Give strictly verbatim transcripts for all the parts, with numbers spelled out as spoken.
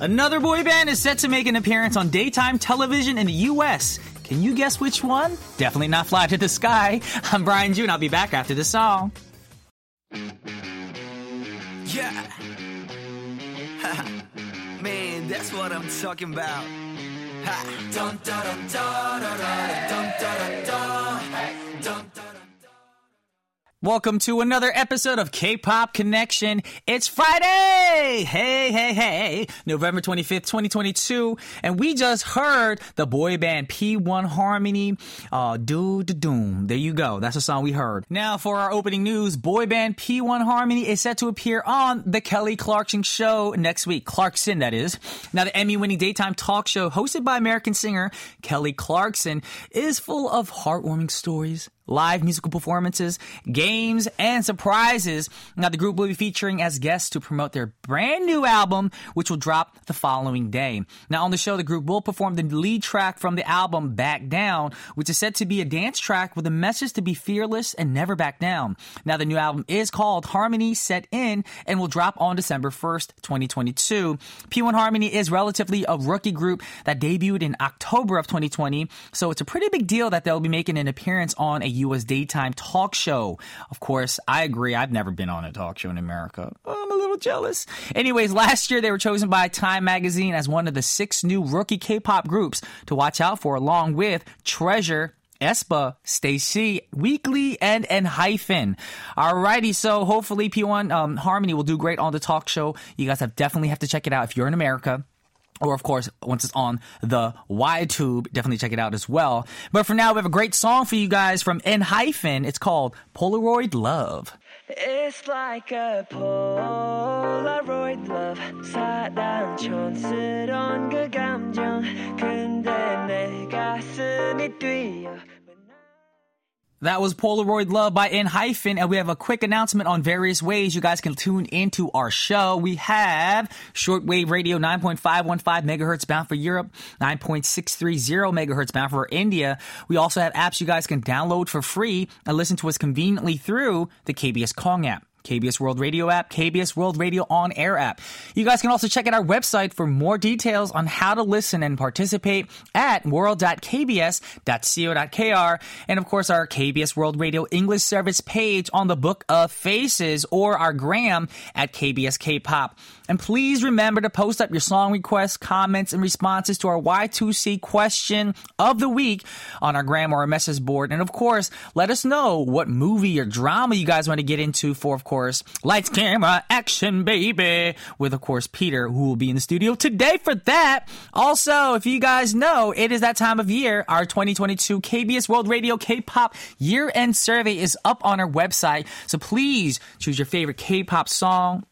Another boy band is set to make an appearance on daytime television in the U S. Can you guess which one? Definitely not Fly to the Sky. I'm Brian June. I'll be back after this song. Yeah. Man, that's what I'm talking about. Welcome to another episode of K-Pop Connection. It's Friday! Hey, hey, hey! November twenty-fifth, twenty twenty-two. And we just heard the boy band P one Harmony. Uh, doo doo doom. There you go. That's the song we heard. Now for our opening news, boy band P one Harmony is set to appear on the Kelly Clarkson show next week. Clarkson, that is. Now the Emmy-winning daytime talk show hosted by American singer Kelly Clarkson is full of heartwarming stories, live musical performances, games, and surprises. Now, the group will be featuring as guests to promote their brand new album, which will drop the following day. Now, on the show, the group will perform the lead track from the album, Back Down, which is said to be a dance track with a message to be fearless and never back down. Now, the new album is called Harmony Set In and will drop on December first, twenty twenty-two. P one Harmony is relatively a rookie group that debuted in October of twenty twenty, so it's a pretty big deal that they'll be making an appearance on a U S daytime talk show. Of course, I agree. I've never been on a talk show in America. I'm a little jealous. Anyways, last year they were chosen by Time Magazine as one of the six new rookie K-pop groups to watch out for, along with Treasure, aespa, STAYC, Weekly, and ENHYPEN. Alrighty, so hopefully P one um, Harmony will do great on the talk show. You guys have definitely have to check it out if you're in America. Or, of course, once it's on the Y-Tube, definitely check it out as well. But for now, we have a great song for you guys from ENHYPEN. It's called Polaroid Love. It's like a Polaroid love 사랑 촌스러운 그 감정 근데 내 가슴이 뛰어. That was Polaroid Love by ENHYPEN, and we have a quick announcement on various ways you guys can tune into our show. We have shortwave radio nine point five one five megahertz bound for Europe, nine point six three zero megahertz bound for India. We also have apps you guys can download for free and listen to us conveniently through the K B S Kong app, K B S World Radio app, K B S World Radio On Air app. You guys can also check out our website for more details on how to listen and participate at world dot k b s dot co dot k r. And of course, our K B S World Radio English service page on the Book of Faces or our gram at K B S K-Pop. And please remember to post up your song requests, comments, and responses to our Y two C question of the week on our gram or our message board. And of course, let us know what movie or drama you guys want to get into for, of course, course, lights, camera, action, baby, with, of course, Peter, who will be in the studio today for that. Also, if you guys know, it is that time of year. Our twenty twenty-two K B S World Radio K-Pop year-end survey is up on our website, so please choose your favorite K-pop song,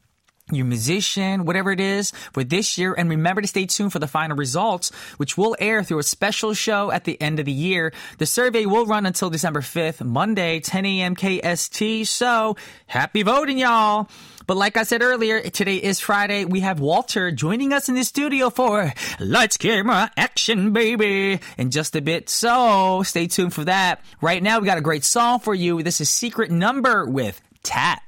your musician, whatever it is, for this year. And remember to stay tuned for the final results, which will air through a special show at the end of the year. The survey will run until December fifth, Monday, ten a.m. K S T. So, happy voting, y'all! But like I said earlier, today is Friday. We have Walter joining us in the studio for Lights, Camera, Action, Baby in just a bit. So, stay tuned for that. Right now, we got a great song for you. This is Secret Number with Tap.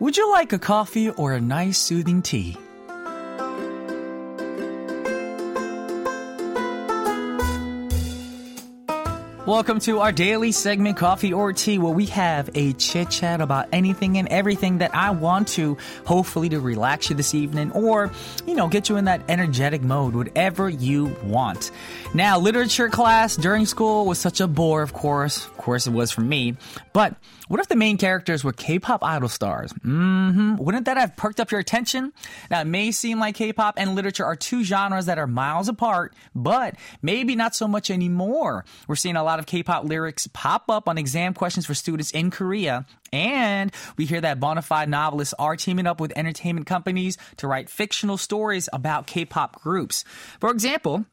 Would you like a coffee or a nice soothing tea? Welcome to our daily segment, Coffee or Tea, where we have a chit-chat about anything and everything that I want to, hopefully to relax you this evening or, you know, get you in that energetic mode, whatever you want. Now, literature class during school was such a bore, of course. Of course it was for me. But what if the main characters were K-pop idol stars? Mm-hmm. Wouldn't that have perked up your attention? Now, it may seem like K-pop and literature are two genres that are miles apart, but maybe not so much anymore. We're seeing a lot of K-pop lyrics pop up on exam questions for students in Korea, and we hear that bona fide novelists are teaming up with entertainment companies to write fictional stories about K-pop groups. For example,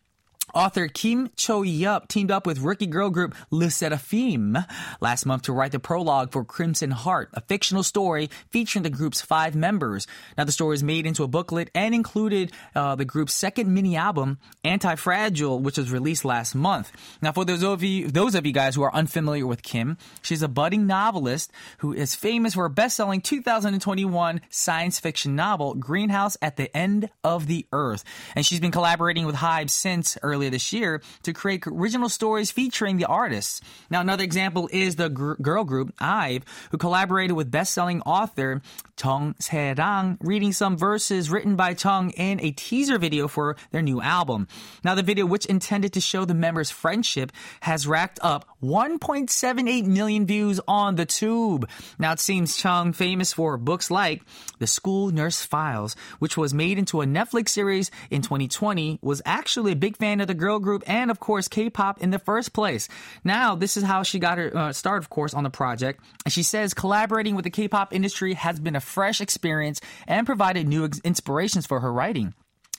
Author Kim Cho-Yup teamed up with rookie girl group Le Sserafim last month to write the prologue for Crimson Heart, a fictional story featuring the group's five members. Now, the story is made into a booklet and included uh, the group's second mini-album, Anti-Fragile, which was released last month. Now, for those of you, those of you guys who are unfamiliar with Kim, she's a budding novelist who is famous for her best-selling two thousand twenty-one science fiction novel, Greenhouse at the End of the Earth. And she's been collaborating with HYBE since early this year to create original stories featuring the artists. Now, another example is the gr- girl group IVE, who collaborated with best-selling author Tong Se-rang, reading some verses written by Tong in a teaser video for their new album. Now, the video, which intended to show the members' friendship, has racked up one point seven eight million views on the tube. Now, it seems Tong famous for books like The School Nurse Files, which was made into a Netflix series in twenty twenty, was actually a big fan of the girl group and, of course, K-pop in the first place. Now, this is how she got her uh, start, of course, on the project. And she says collaborating with the K-pop industry has been a fresh experience and provided new ex- inspirations for her writing.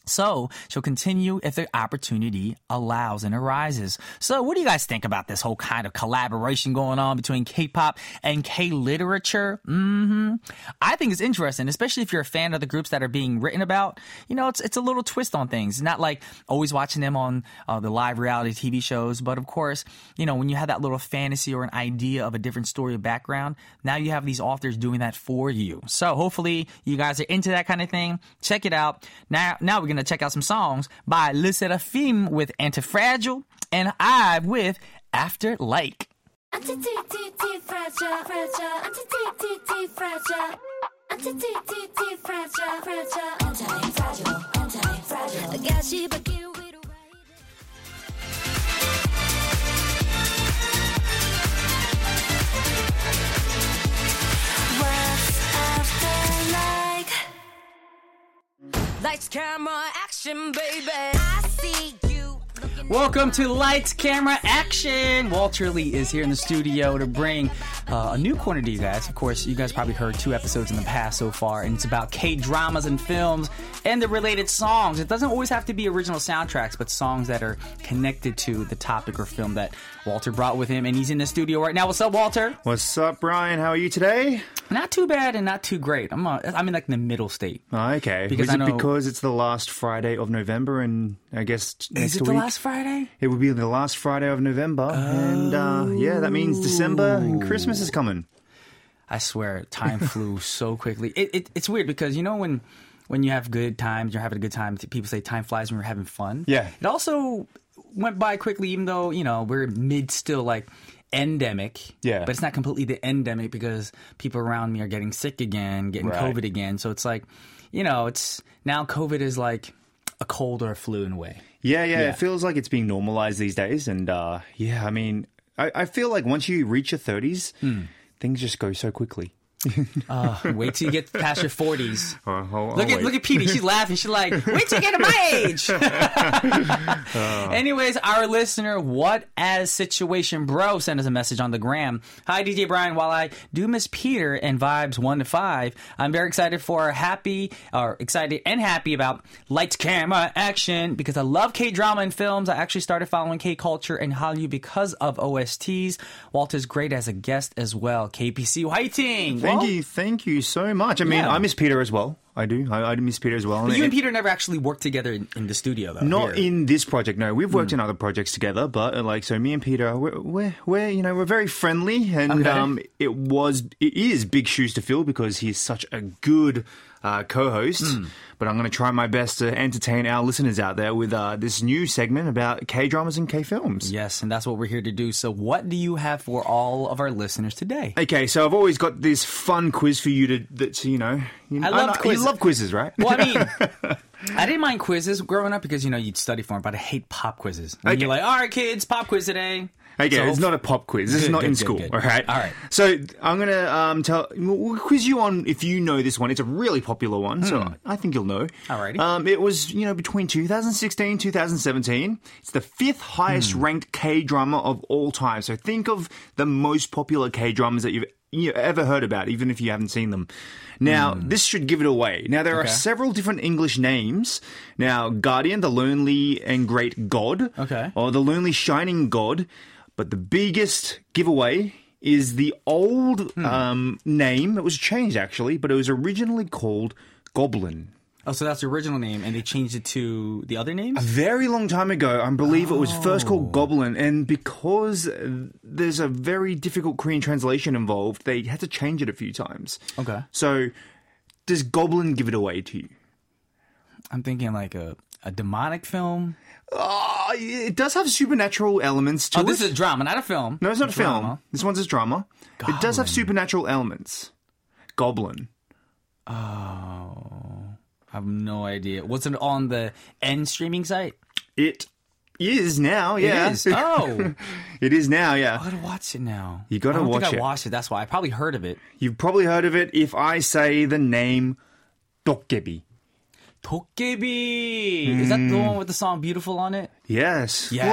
So she'll continue if the opportunity allows and arises. So what do you guys think about this whole kind of collaboration going on between K-pop and K-literature? Mm-hmm. I think it's interesting, especially if you're a fan of the groups that are being written about. You know, it's it's a little twist on things. It's not like always watching them on uh, the live reality T V shows. But of course, you know, when you have that little fantasy or an idea of a different story or background, now you have these authors doing that for you. So hopefully you guys are into that kind of thing. Check it out. Now, now we're going to check out some songs by Le Sserafim with Anti-Fragile and IVE with After Like. Anti-Fragile, fragile, anti-fragile, fragile, anti-fragile, fragile, anti-fragile, anti-fragile. Lights, camera, action, baby. I see you. Welcome to Lights, Camera, Action. Walter Lee is here in the studio to bring uh, a new corner to you guys. Of course, you guys probably heard two episodes in the past so far, and it's about K-dramas and films and the related songs. It doesn't always have to be original soundtracks, but songs that are connected to the topic or film that Walter brought with him, and he's in the studio right now. What's up, Walter? What's up, Brian? How are you today? Not too bad and not too great. I'm a, I'm in like the middle state. Oh, okay. Because is it I know, because it's the last Friday of November, and I guess next is it week, the last Friday? It would be the last Friday of November, oh. and uh, yeah, that means December and Christmas is coming. I swear, time flew so quickly. It, it it's weird because you know when. When you have good times, you're having a good time. People say time flies when you're having fun. Yeah. It also went by quickly, even though, you know, we're mid still like endemic. Yeah. But it's not completely the endemic because people around me are getting sick again, getting right. COVID again. So it's like, you know, it's now COVID is like a cold or a flu in a way. Yeah, yeah. yeah. It feels like it's being normalized these days. And uh, yeah, I mean, I, I feel like once you reach your thirties, mm. things just go so quickly. uh, wait till you get past your forties. I'll, I'll look at wait. look at Petey. She's laughing. She's like, wait till you get to my age. uh. Anyways, our listener, what as situation bro, sent us a message on the gram. Hi, D J Brian. While I do miss Peter and vibes one to five, I'm very excited for happy or excited and happy about Lights, Camera, Action because I love K drama and films. I actually started following K culture and Hallyu because of O S Ts. Walter's great as a guest as well. K P C Whiting. Thank Thank you, thank you so much. I mean, yeah. I miss Peter as well. I do. I, I miss Peter as well. But you and Peter never actually worked together in, in the studio, though. Not here. In this project, no. We've worked mm. in other projects together, but like, so me and Peter, we're, we're, we're you know, we're very friendly, and okay. um, it was, it is big shoes to fill because he's such a good uh, co-host. Mm. But I'm going to try my best to entertain our listeners out there with uh, this new segment about K-dramas and K-films. Yes, and that's what we're here to do. So what do you have for all of our listeners today? Okay, so I've always got this fun quiz for you to, that, you know. You know I love quizzes. You love quizzes, right? Well, I mean... I didn't mind quizzes growing up because, you know, you'd study for them, but I hate pop quizzes. Okay. You're like, all right, kids, pop quiz today. Okay, so, it's not a pop quiz. This is not good, in good, school, good. all right? All right. So I'm going to um, tell we'll quiz you on if you know this one. It's a really popular one, hmm. so I think you'll know. All righty. Um, it was, you know, between two thousand sixteen and two thousand seventeen. It's the fifth highest hmm. ranked K-drama of all time. So think of the most popular K-dramas that you've you know, ever heard about, even if you haven't seen them. Now, mm. this should give it away. Now, there okay. are several different English names. Now, Guardian, the Lonely and Great God, okay. or the Lonely Shining God. But the biggest giveaway is the old hmm. um, name. It was changed, actually, but it was originally called Goblin. Oh, so that's the original name, and they changed it to the other name? A very long time ago, I believe oh. it was first called Goblin, and because there's a very difficult Korean translation involved, they had to change it a few times. Okay. So, does Goblin give it away to you? I'm thinking like a, a demonic film. Oh, it does have supernatural elements to it. Oh, this it. is a drama, not a film. No, it's not it's a film. Drama. This one's a drama. Goblin. It does have supernatural elements. Goblin. Oh... I have no idea. Was it on the N streaming site? It is now, yeah. It is. Oh. It is now, yeah. I gotta watch it now. You gotta watch it. I think I watched it. That's why. I probably heard of it. You've probably heard of it if I say the name Dokgebi. Dokgebi! Mm. Is that the one with the song Beautiful on it? Yes. Yes.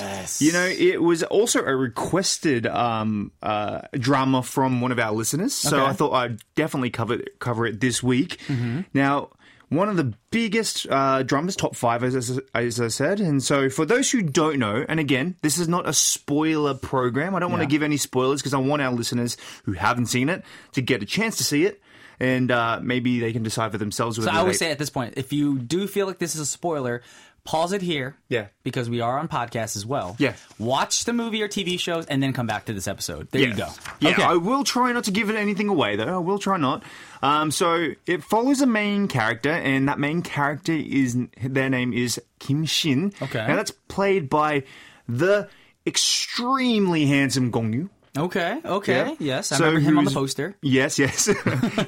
Well, it's, you know, it was also a requested um, uh, drama from one of our listeners. Okay. So I thought I'd definitely cover it, cover it this week. Mm-hmm. Now, one of the biggest uh, dramas, top five, as, as I said. And so for those who don't know, and again, this is not a spoiler program. I don't yeah. want to give any spoilers because I want our listeners who haven't seen it to get a chance to see it. And uh, maybe they can decide for themselves. So I would they... say at this point, if you do feel like this is a spoiler, pause it here. Yeah. Because we are on podcasts as well. Yeah. Watch the movie or T V shows and then come back to this episode. There yeah. you go. Yeah, okay. I will try not to give it anything away, though. I will try not. Um, so it follows a main character, and that main character is, their name is Kim Shin. Okay. Now that's played by the extremely handsome Gong Yoo. Okay, okay, yeah. yes. I so remember him was, on the poster. Yes, yes.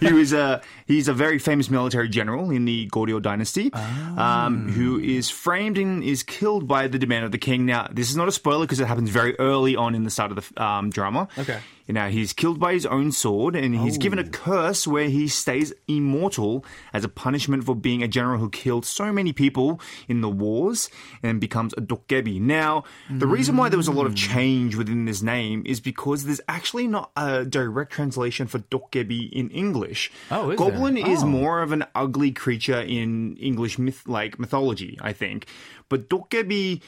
he was a, he's a very famous military general in the Goryeo dynasty oh. um, who is framed and is killed by the demand of the king. Now, this is not a spoiler because it happens very early on in the start of the um, drama. Okay. Now, he's killed by his own sword, and he's oh. given a curse where he stays immortal as a punishment for being a general who killed so many people in the wars and becomes a Dokgebi. Now, the mm. reason why there was a lot of change within this name is because there's actually not a direct translation for Dokgebi in English. Oh, is Goblin there? Oh. is more of an ugly creature in English myth, like mythology, I think. But Dokgebi...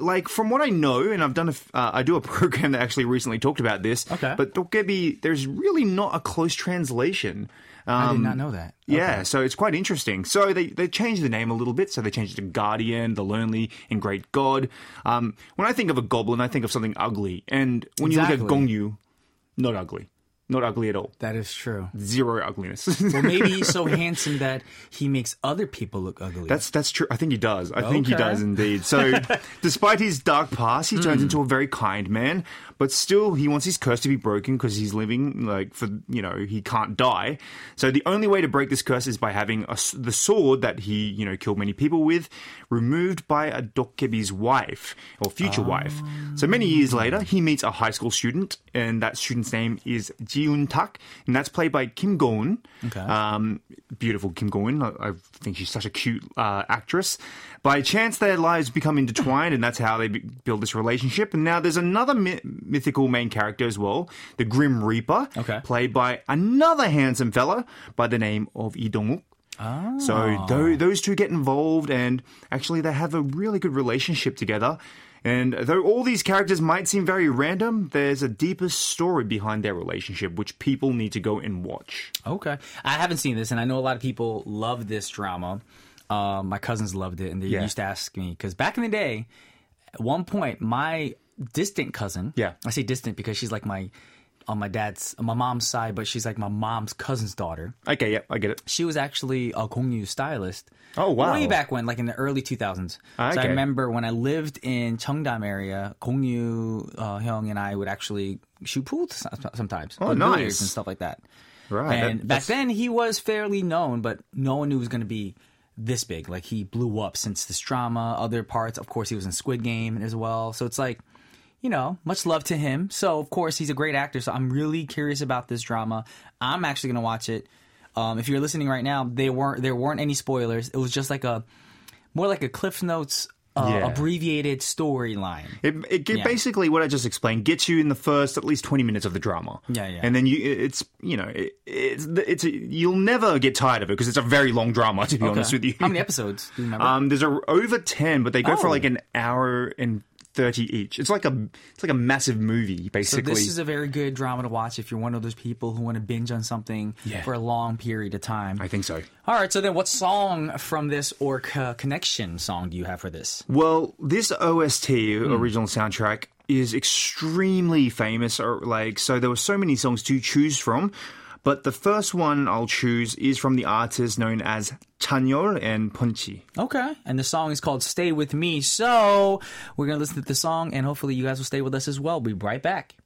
Like, from what I know, and I've done, a, uh, I do a program that actually recently talked about this. Okay. But Dokgebi, there's really not a close translation. Um, I did not know that. Okay. Yeah, so it's quite interesting. So they, they changed the name a little bit. So they changed it to Guardian, the Lonely, and Great God. Um, when I think of a goblin, I think of something ugly. And when exactly. you look at Gong Yoo, not ugly. Not ugly at all. That is true. Zero ugliness. Well, maybe he's so handsome that he makes other people look ugly. That's that's true. I think he does. I okay. think he does indeed. So despite his dark past, he mm. turns into a very kind man. But still, he wants his curse to be broken because he's living, like, for, you know, he can't die. So the only way to break this curse is by having a, the sword that he, you know, killed many people with removed by a Dokgebi's wife or future oh. wife. So many years later, he meets a high school student, and that student's name is Ji-un-tak, and that's played by Kim Go-eun. Okay. Um, beautiful Kim Go-eun. I, I think she's such a cute uh, actress. By chance, their lives become intertwined, and that's how they b- build this relationship. And now there's another mi- mythical main character as well, the Grim Reaper, okay. played by another handsome fella by the name of Lee Dong-wook. Oh. So th- those two get involved, and actually they have a really good relationship together. And though all these characters might seem very random, there's a deeper story behind their relationship, which people need to go and watch. Okay. I haven't seen this, and I know a lot of people love this drama. Uh, my cousins loved it, and they yeah. used to ask me. Because back in the day, at one point, my distant cousin, yeah. I say distant because she's like my... on my dad's, my mom's side, but she's like my mom's cousin's daughter. Okay, yeah, I get it. She was actually a Gong Yoo stylist. Oh, wow. Way back when, like in the early two thousands. Okay. So I remember when I lived in Cheongdam area, Gong Yoo uh, Hyung and I would actually shoot pool sometimes. Oh, nice. And stuff like that. Right. And that, back then, he was fairly known, but no one knew he was going to be this big. Like, he blew up since this drama, other parts. Of course, he was in Squid Game as well. So it's like... you know, much love to him. So, of course, he's a great actor. So I'm really curious about this drama. I'm actually going to watch it. Um, if you're listening right now, they weren't, there weren't any spoilers. It was just like a, more like a Cliff Notes uh, yeah. abbreviated storyline. It, it, it yeah. basically what I just explained gets you in the first at least twenty minutes of the drama. Yeah, yeah. And then you, it's you know, it, it's it's a, you'll never get tired of it because it's a very long drama. To be okay. honest with you, how many episodes? Do you remember? Um, there's a, over ten, but they go oh. for like an hour and thirty each. It's like a it's like a massive movie, basically. So this is a very good drama to watch if you're one of those people who want to binge on something yeah. for a long period of time. I think so. All right, so then what song from this or co- connection song do you have for this? Well, this O S T, mm. original soundtrack, is extremely famous. Or like, so there were so many songs to choose from. But the first one I'll choose is from the artist known as Chanyeol and Ponchi. Okay. And the song is called Stay With Me. So we're going to listen to the song, and hopefully you guys will stay with us as well. We'll be right back.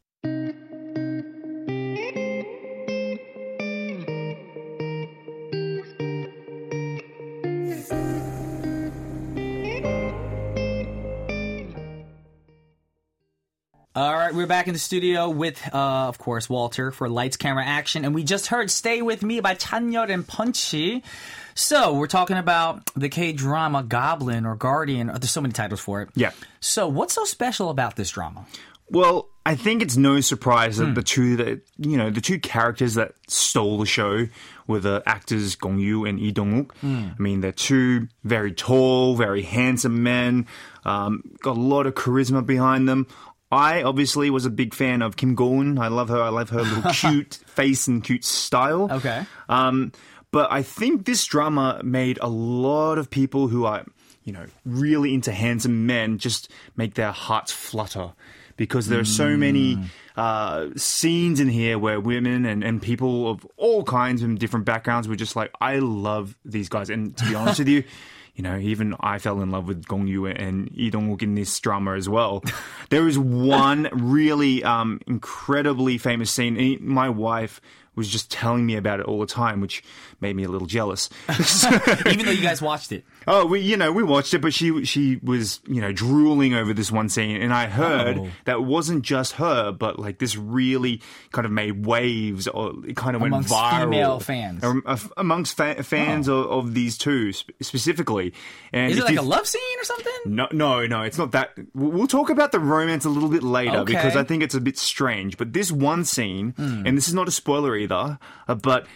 All right, we're back in the studio with, uh, of course, Walter for Lights, Camera, Action. And we just heard Stay With Me by Chanyeol and Ponchi. So we're talking about the K-drama Goblin or Guardian. There's so many titles for it. Yeah. So what's so special about this drama? Well, I think it's no surprise that mm. the two that you know the two characters that stole the show were the actors Gong Yoo and Lee Dong-wook. Mm. I mean, they're two very tall, very handsome men, um, got a lot of charisma behind them. I obviously was a big fan of Kim Go-eun. I love her. I love her little cute face and cute style. Okay. Um, but I think this drama made a lot of people who are, you know, really into handsome men just make their hearts flutter because there are so many uh, scenes in here where women and, and people of all kinds and different backgrounds were just like, I love these guys. And to be honest with you, you know, even I fell in love with Gong Yoo and Lee Dong-wook in this drama as well. There is one really um, incredibly famous scene. And my wife was just telling me about it all the time, which made me a little jealous. Even though you guys watched it. Oh, we, you know, we watched it, but she she was, you know, drooling over this one scene. And I heard oh. that it wasn't just her, but like this really kind of made waves, or it kind of amongst went viral. Amongst female fans. Or, amongst fa- fans oh. of, of these two sp- specifically. And is it like you, a love scene or something? No, no, no, it's not that. We'll talk about the romance a little bit later okay. because I think it's a bit strange. But this one scene, mm. and this is not a spoiler either, uh, but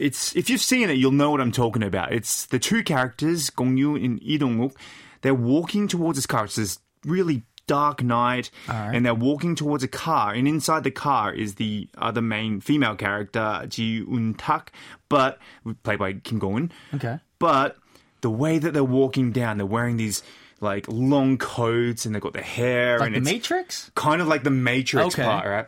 it's if you've seen it, you'll know what I'm talking about. It's the two characters, Gong Yoo and Lee Dong-wook. They're walking towards this car. It's this really dark night, right. and they're walking towards a car. And inside the car is the other main female character, Ji Eun-tak, but played by Kim Go-eun. Okay, but the way that they're walking down, they're wearing these like long coats, and they've got their hair, like and the it's Matrix, kind of like the Matrix okay. part, right?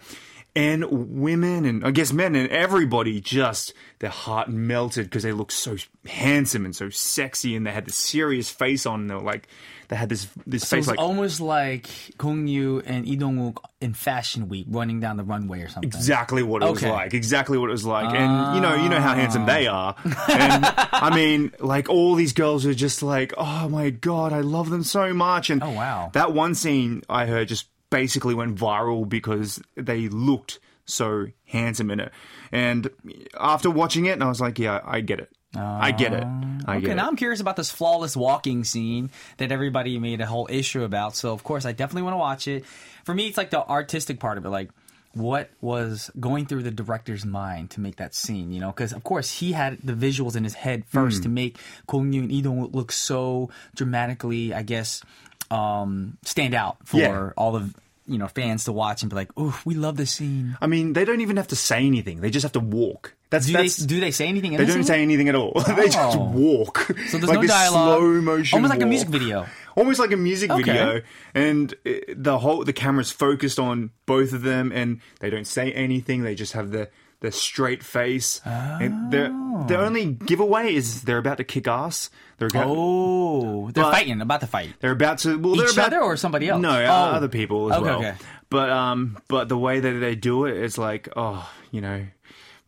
And women and, I guess, men and everybody just, their heart melted because they looked so handsome and so sexy and they had this serious face on. And they were like, they had this this so face like... So it was like, almost like Gong Yoo and Lee Dong-wook in Fashion Week running down the runway or something. Exactly what it okay. was like. Exactly what it was like. Uh, and, you know, you know how handsome they are. And, I mean, like, all these girls are just like, oh, my God, I love them so much. And oh, wow. that one scene I heard just... basically went viral because they looked so handsome in it. And after watching it, I was like, yeah, I get it. Uh, I get it. I okay, get now it. I'm curious about this flawless walking scene that everybody made a whole issue about. So, of course, I definitely want to watch it. For me, it's like the artistic part of it. Like, what was going through the director's mind to make that scene, you know? Because, of course, he had the visuals in his head first mm. to make Gong Yoo and Lee Dong-wook look so dramatically, I guess... Um, stand out for yeah. all the you know fans to watch and be like, "Ooh, we love this scene." I mean, they don't even have to say anything; they just have to walk. That's do that's, they do they say anything? In they the don't scene? Say anything at all. Oh. They just walk. So there's like no dialogue. Slow motion, almost like walk. A music video. Almost like a music okay. video, and the whole the camera's focused on both of them, and they don't say anything. They just have the. Their straight face. Oh. And their, their only giveaway is they're about to kick ass. They're about, oh, they're fighting, about to fight. They're about to... Well, each about, other or somebody else? No, oh. other people as okay, well. Okay. But, um, but the way that they do it is like, oh, you know...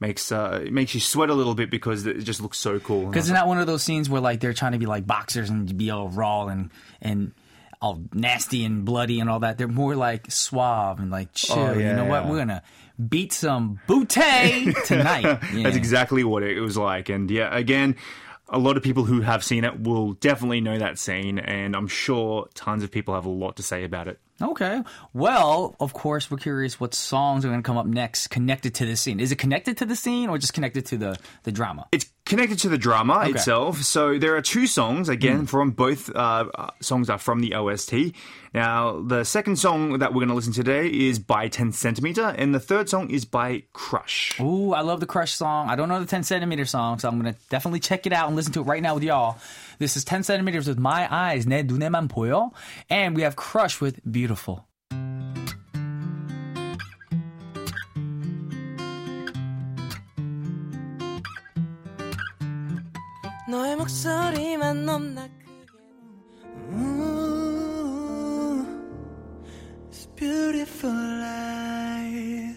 Makes uh, it makes you sweat a little bit because it just looks so cool. Because it's like, not one of those scenes where like they're trying to be like boxers and be all raw and... and all nasty and bloody and all that. They're more like suave and like chill. Oh, yeah, you know yeah. what? We're going to beat some booty tonight. Yeah. That's exactly what it was like. And yeah, again, a lot of people who have seen it will definitely know that scene, and I'm sure tons of people have a lot to say about it. Okay. Well, of course, we're curious what songs are going to come up next connected to this scene. Is it connected to the scene or just connected to the, the drama? It's connected to the drama okay. itself. So there are two songs, again, mm. from both uh, songs are from the O S T. Now, the second song that we're going to listen to today is by ten centimeter, and the third song is by Crush. Ooh, I love the Crush song. I don't know the ten centimeter song, so I'm going to definitely check it out and listen to it right now with y'all. This is ten centimeters with My Eyes, 내 눈에만 보여. And we have Crush with Beautiful. 너의 목소리만 넘나 It's beautiful life.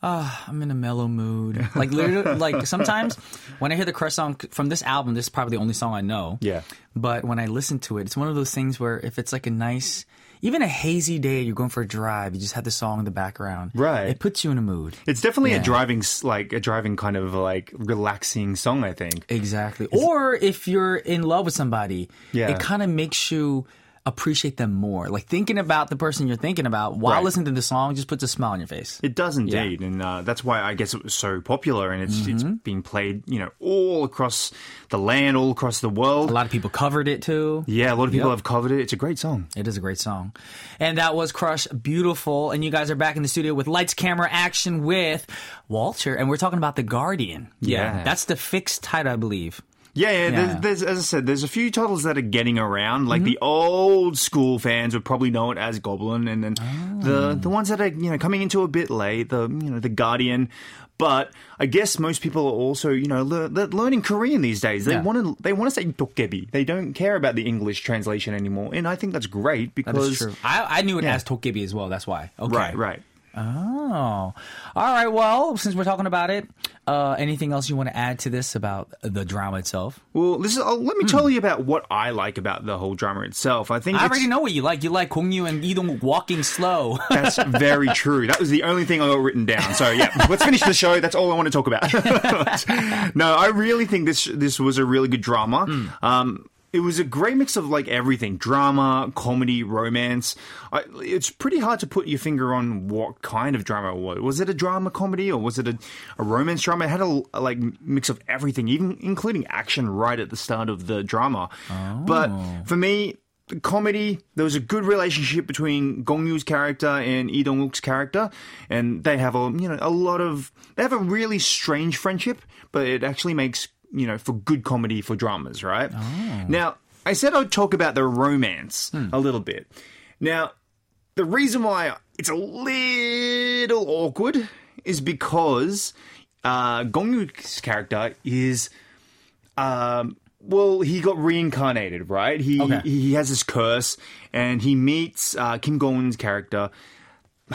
Ah, uh, I'm in a mellow mood. Like, literally, like sometimes when I hear the Crush song from this album, this is probably the only song I know. Yeah. But when I listen to it, it's one of those things where if it's like a nice, even a hazy day, you're going for a drive, you just have the song in the background. Right. It puts you in a mood. It's definitely yeah. a driving, like a driving kind of like relaxing song, I think. Exactly. It's, or if you're in love with somebody, yeah. it kind of makes you appreciate them more. Like, thinking about the person you're thinking about while right. listening to the song just puts a smile on your face. It does indeed. Yeah. And uh, that's why I guess it was so popular, and it's, mm-hmm. it's being played, you know, all across the land, all across the world. A lot of people covered it too. Yeah, a lot of people yep. have covered it. It's a great song. It is a great song. And that was Crush Beautiful. And you guys are back in the studio with Lights, Camera, Action with Walter. And we're talking about The Guardian. Yeah. yeah. That's the fixed title, I believe. Yeah, yeah, yeah. There's, there's, as I said, there's a few titles that are getting around. Like mm-hmm. the old school fans would probably know it as Goblin, and then oh. the the ones that are, you know, coming into a bit late, the you know the Guardian. But I guess most people are also, you know, le- le- learning Korean these days. They yeah. want to they want to say Dokgebi. They don't care about the English translation anymore, and I think that's great because that is true. I, I knew it yeah. as Dokgebi as well. That's why. Okay. Right. Right. Oh. All right, well, since we're talking about it, uh, anything else you want to add to this about the drama itself? Well, this is, uh, let me mm. tell you about what I like about the whole drama itself. I think I already know what you like. You like Gong Yoo and Lee Dong-wook walking slow. That's very true. That was the only thing I got written down. So, yeah, let's finish the show. That's all I want to talk about. No, I really think this this was a really good drama. Mm. Um It was a great mix of like everything, drama, comedy, romance. I, it's pretty hard to put your finger on what kind of drama it was. Was it a drama comedy or was it a, a romance drama? It had a, a like mix of everything, even including action right at the start of the drama. Oh. But for me, the comedy, there was a good relationship between Gong Yoo's character and Lee Dong-wook's character, and they have a you know a lot of they have a really strange friendship, but it actually makes you know, for good comedy, for dramas, right? Oh. Now, I said I'd talk about the romance hmm. a little bit. Now, the reason why it's a little awkward is because uh, Gong Yoo's character is, um, well, he got reincarnated, right? He okay. he has this curse, and he meets uh, Kim Go-eun's character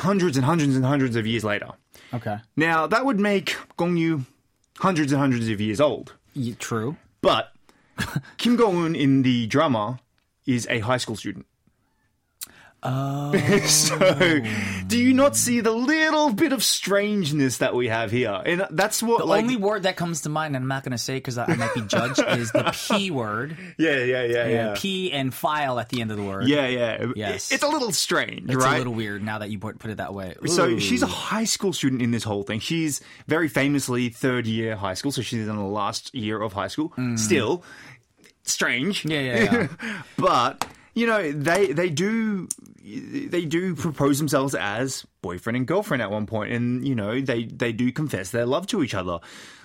hundreds and hundreds and hundreds of years later. Okay. Now, that would make Gong Yoo hundreds and hundreds of years old. Yeah, true. But Kim Go-eun in the drama is a high school student. Oh. So do you not see the little bit of strangeness that we have here? And that's what the like, only word that comes to mind, and I'm not going to say because I, I might be judged, is the P word. Yeah, yeah, yeah, and yeah. P and file at the end of the word. Yeah, yeah. Yes. It's a little strange, it's right? It's a little weird now that you put it that way. Ooh. So she's a high school student in this whole thing. She's very famously third year high school, so she's in the last year of high school. Mm. Still, strange. Yeah, yeah, yeah. But you know, they they do they do propose themselves as boyfriend and girlfriend at one point, and you know they, they do confess their love to each other.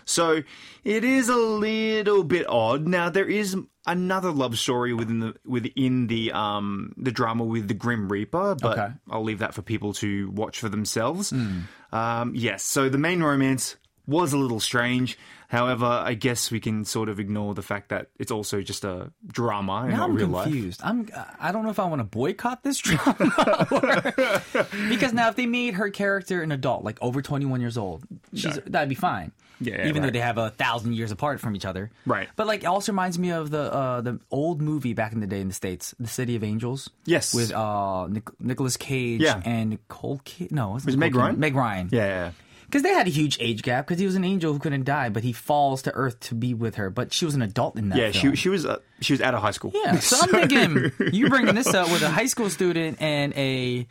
So it is a little bit odd. Now there is another love story within the within the um the drama with the Grim Reaper, but okay. I'll leave that for people to watch for themselves. Mm. Um, yes. So the main romance was a little strange. However, I guess we can sort of ignore the fact that it's also just a drama and now not I'm real confused. life. I'm confused. I don't know if I want to boycott this drama. Or, because now if they made her character an adult, like over twenty-one years old, she's, no. that'd be fine. Yeah, yeah, even right. though they have a thousand years apart from each other. Right. But like, it also reminds me of the uh, the old movie back in the day in the States, The City of Angels. Yes. With uh, Nic- Nicolas Cage yeah. and Nicole Kid. No, was it Meg Ryan? Meg Ryan. Yeah. yeah. Because they had a huge age gap, because he was an angel who couldn't die, but he falls to Earth to be with her. But she was an adult in that Yeah, film. she she was uh, she was out of high school. Yeah, so, so I'm thinking, you bringing this up with a high school student and a,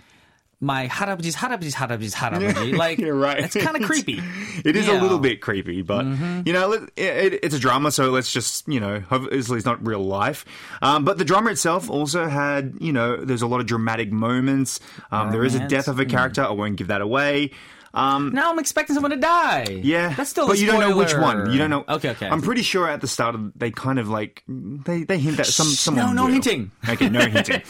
my harabuji's harabuji's harabuji's harabuji. Like, yeah, right. It's kind of creepy. It is yeah. a little bit creepy, but, mm-hmm. you know, it, it, it's a drama, so let's just, you know, obviously it's not real life. Um, but the drama itself also had, you know, there's a lot of dramatic moments. Um, there is a death of a character. Mm. I won't give that away. Um, now I'm expecting someone to die. Yeah. That's still a spoiler. But you don't know which one. You don't know. Okay, okay. I'm pretty sure at the start of, they kind of like, they, they hint that some, Shh, someone No, no will. hinting. Okay, no hinting.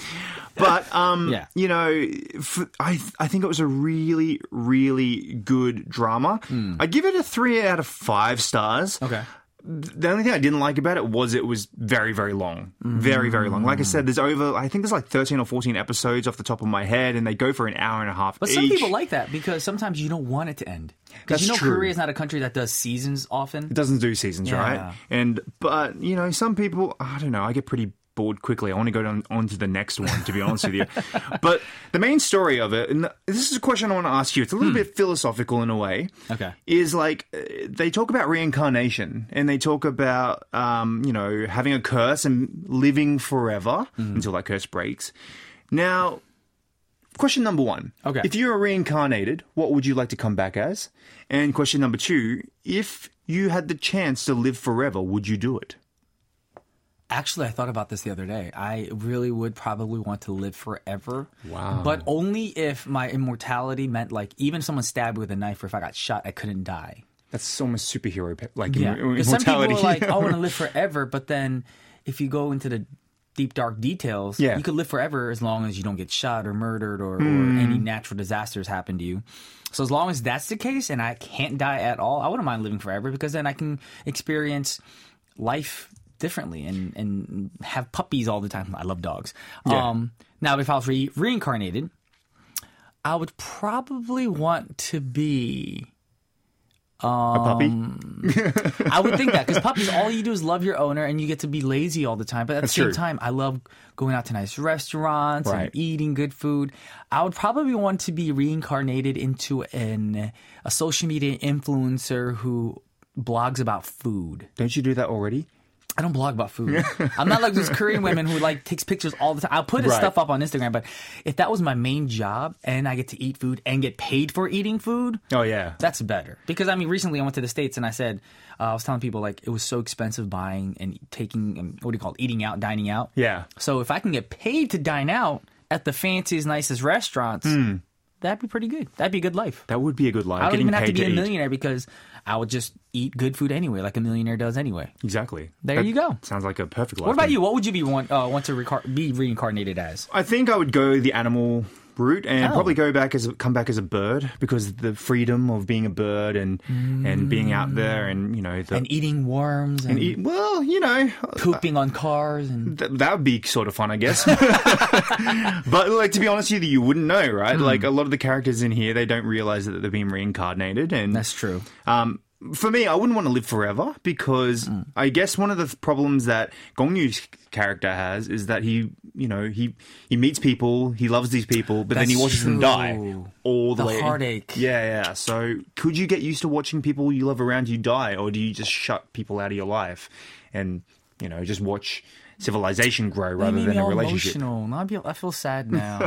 But, um, yeah. you know, for, I I think it was a really, really good drama. Mm. I give it a three out of five stars. Okay. The only thing I didn't like about it was it was very, very long. Mm-hmm. Very, very long. Like I said, there's over, I think there's like thirteen or fourteen episodes off the top of my head, and they go for an hour and a half But each. Some people like that because sometimes you don't want it to end. Because you know true. Korea is not a country that does seasons often. It doesn't do seasons, yeah. right? And But, you know, some people, I don't know, I get pretty bored quickly. I want to go on, on to the next one, to be honest with you. But the main story of it, and this is a question I want to ask you, it's a little hmm. bit philosophical in a way, okay. is like, they talk about reincarnation, and they talk about, um, you know, having a curse and living forever mm. until that curse breaks. Now, question number one, okay. if you were reincarnated, what would you like to come back as? And question number two, if you had the chance to live forever, would you do it? Actually, I thought about this the other day. I really would probably want to live forever. Wow. But only if my immortality meant, like, even if someone stabbed me with a knife or if I got shot, I couldn't die. That's almost superhero, like, yeah. immortality. Some people are like, I want to live forever, but then if you go into the deep, dark details, yeah. you could live forever as long as you don't get shot or murdered or, mm. or any natural disasters happen to you. So as long as that's the case and I can't die at all, I wouldn't mind living forever because then I can experience life differently and, and have puppies all the time. I love dogs. Yeah. Um, now, if I was re- reincarnated, I would probably want to be... Um, a puppy? I would think that, because puppies, all you do is love your owner and you get to be lazy all the time. But at That's the same true. time, I love going out to nice restaurants right. and eating good food. I would probably want to be reincarnated into an a social media influencer who blogs about food. Don't you do that already? I don't blog about food. I'm not like those Korean women who like takes pictures all the time. I'll put his right. stuff up on Instagram, but if that was my main job and I get to eat food and get paid for eating food, oh yeah, that's better. Because I mean, recently I went to the States and I said uh, I was telling people like it was so expensive buying and taking and what do you call it, eating out, dining out. Yeah. So if I can get paid to dine out at the fanciest, nicest restaurants, mm. that'd be pretty good. That'd be a good life. That would be a good life. I don't Getting even have to be to a millionaire because I would just eat good food anyway, like a millionaire does anyway. Exactly. There that you go. Sounds like a perfect life. What about you? What would you be want, uh, want to recar- be reincarnated as? I think I would go the animal route and oh. probably go back as a, come back as a bird because the freedom of being a bird and mm. and being out there and you know the, and eating worms and, and eat, well you know pooping uh, on cars and th- that would be sort of fun I guess. But like to be honest with you, you wouldn't know, right? Mm. Like a lot of the characters in here, they don't realize that they've been reincarnated, and that's true. Um, for me, I wouldn't want to live forever because mm. I guess one of the problems that Gong Yoo's character has is that he, you know, he, he meets people, he loves these people, but That's then he watches true. them die all the, the way. The heartache. Yeah, yeah. So could you get used to watching people you love around you die, or do you just shut people out of your life and, you know, just watch civilization grow rather than a relationship? Emotional. Not be, I feel sad now.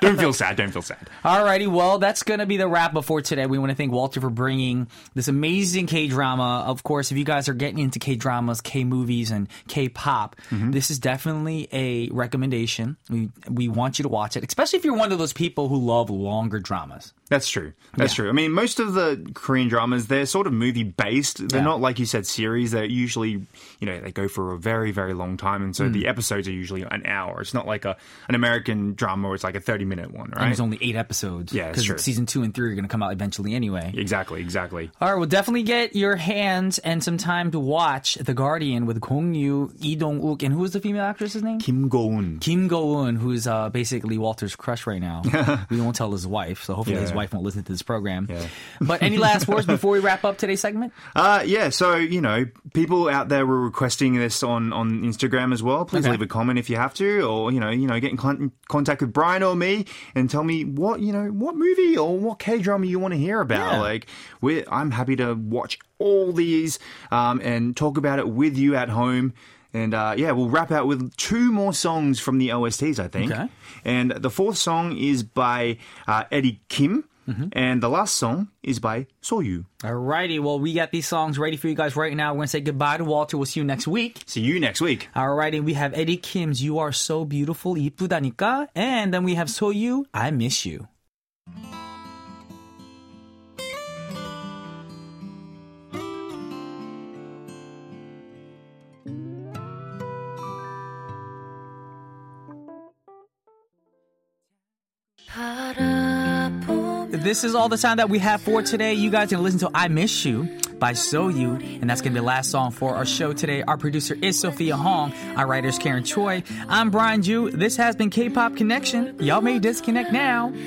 Don't feel sad. Don't feel sad. Alrighty, well, that's going to be the wrap for today. We want to thank Walter for bringing this amazing K-drama. Of course, if you guys are getting into K-dramas, K-movies, and K-pop, mm-hmm. this is definitely a recommendation. We we want you to watch it, especially if you're one of those people who love longer dramas. That's true. That's yeah. true. I mean, most of the Korean dramas, they're sort of movie-based. They're yeah. not, like you said, series. They're usually, you know, they go for a very, very long time. And so mm. the episodes are usually an hour. It's not like a an American drama where it's like a thirty-minute one, right? And there's only eight episodes. Yeah, that's true. Because season two and three are going to come out eventually anyway. Exactly, exactly. All right, well, definitely get your hands and some time to watch The Guardian with Gong Yoo, Lee Dong-wook, and who was the female actress's name? Kim Go-eun. Kim Go-eun, who's uh, basically Walter's crush right now. We won't tell his wife, so hopefully yeah. his wife wife won't listen to this program. Yeah. But any last words before we wrap up today's segment? Uh, yeah, so, you know, people out there were requesting this on, on Instagram as well. Please okay. leave a comment if you have to, or, you know, you know, get in con- contact with Brian or me and tell me what, you know, what movie or what K-drama you want to hear about. Yeah. Like, we're, I'm happy to watch all these um, and talk about it with you at home. And, uh, yeah, we'll wrap out with two more songs from the O S Ts, I think. Okay. And the fourth song is by uh, Eddie Kim. Mm-hmm. And the last song is by So-Yu. Alrighty, well, we got these songs ready for you guys right now. We're going to say goodbye to Walter. We'll see you next week. See you next week. Alrighty, we have Eddie Kim's You Are So Beautiful, 이쁘다니까. And then we have So-Yu, I Miss You. This is all the time that we have for today. You guys can listen to I Miss You by So-Yu, and that's going to be the last song for our show today. Our producer is Sophia Hong. Our writer is Karen Choi. I'm Brian Ju. This has been K-Pop Connection. Y'all may disconnect now.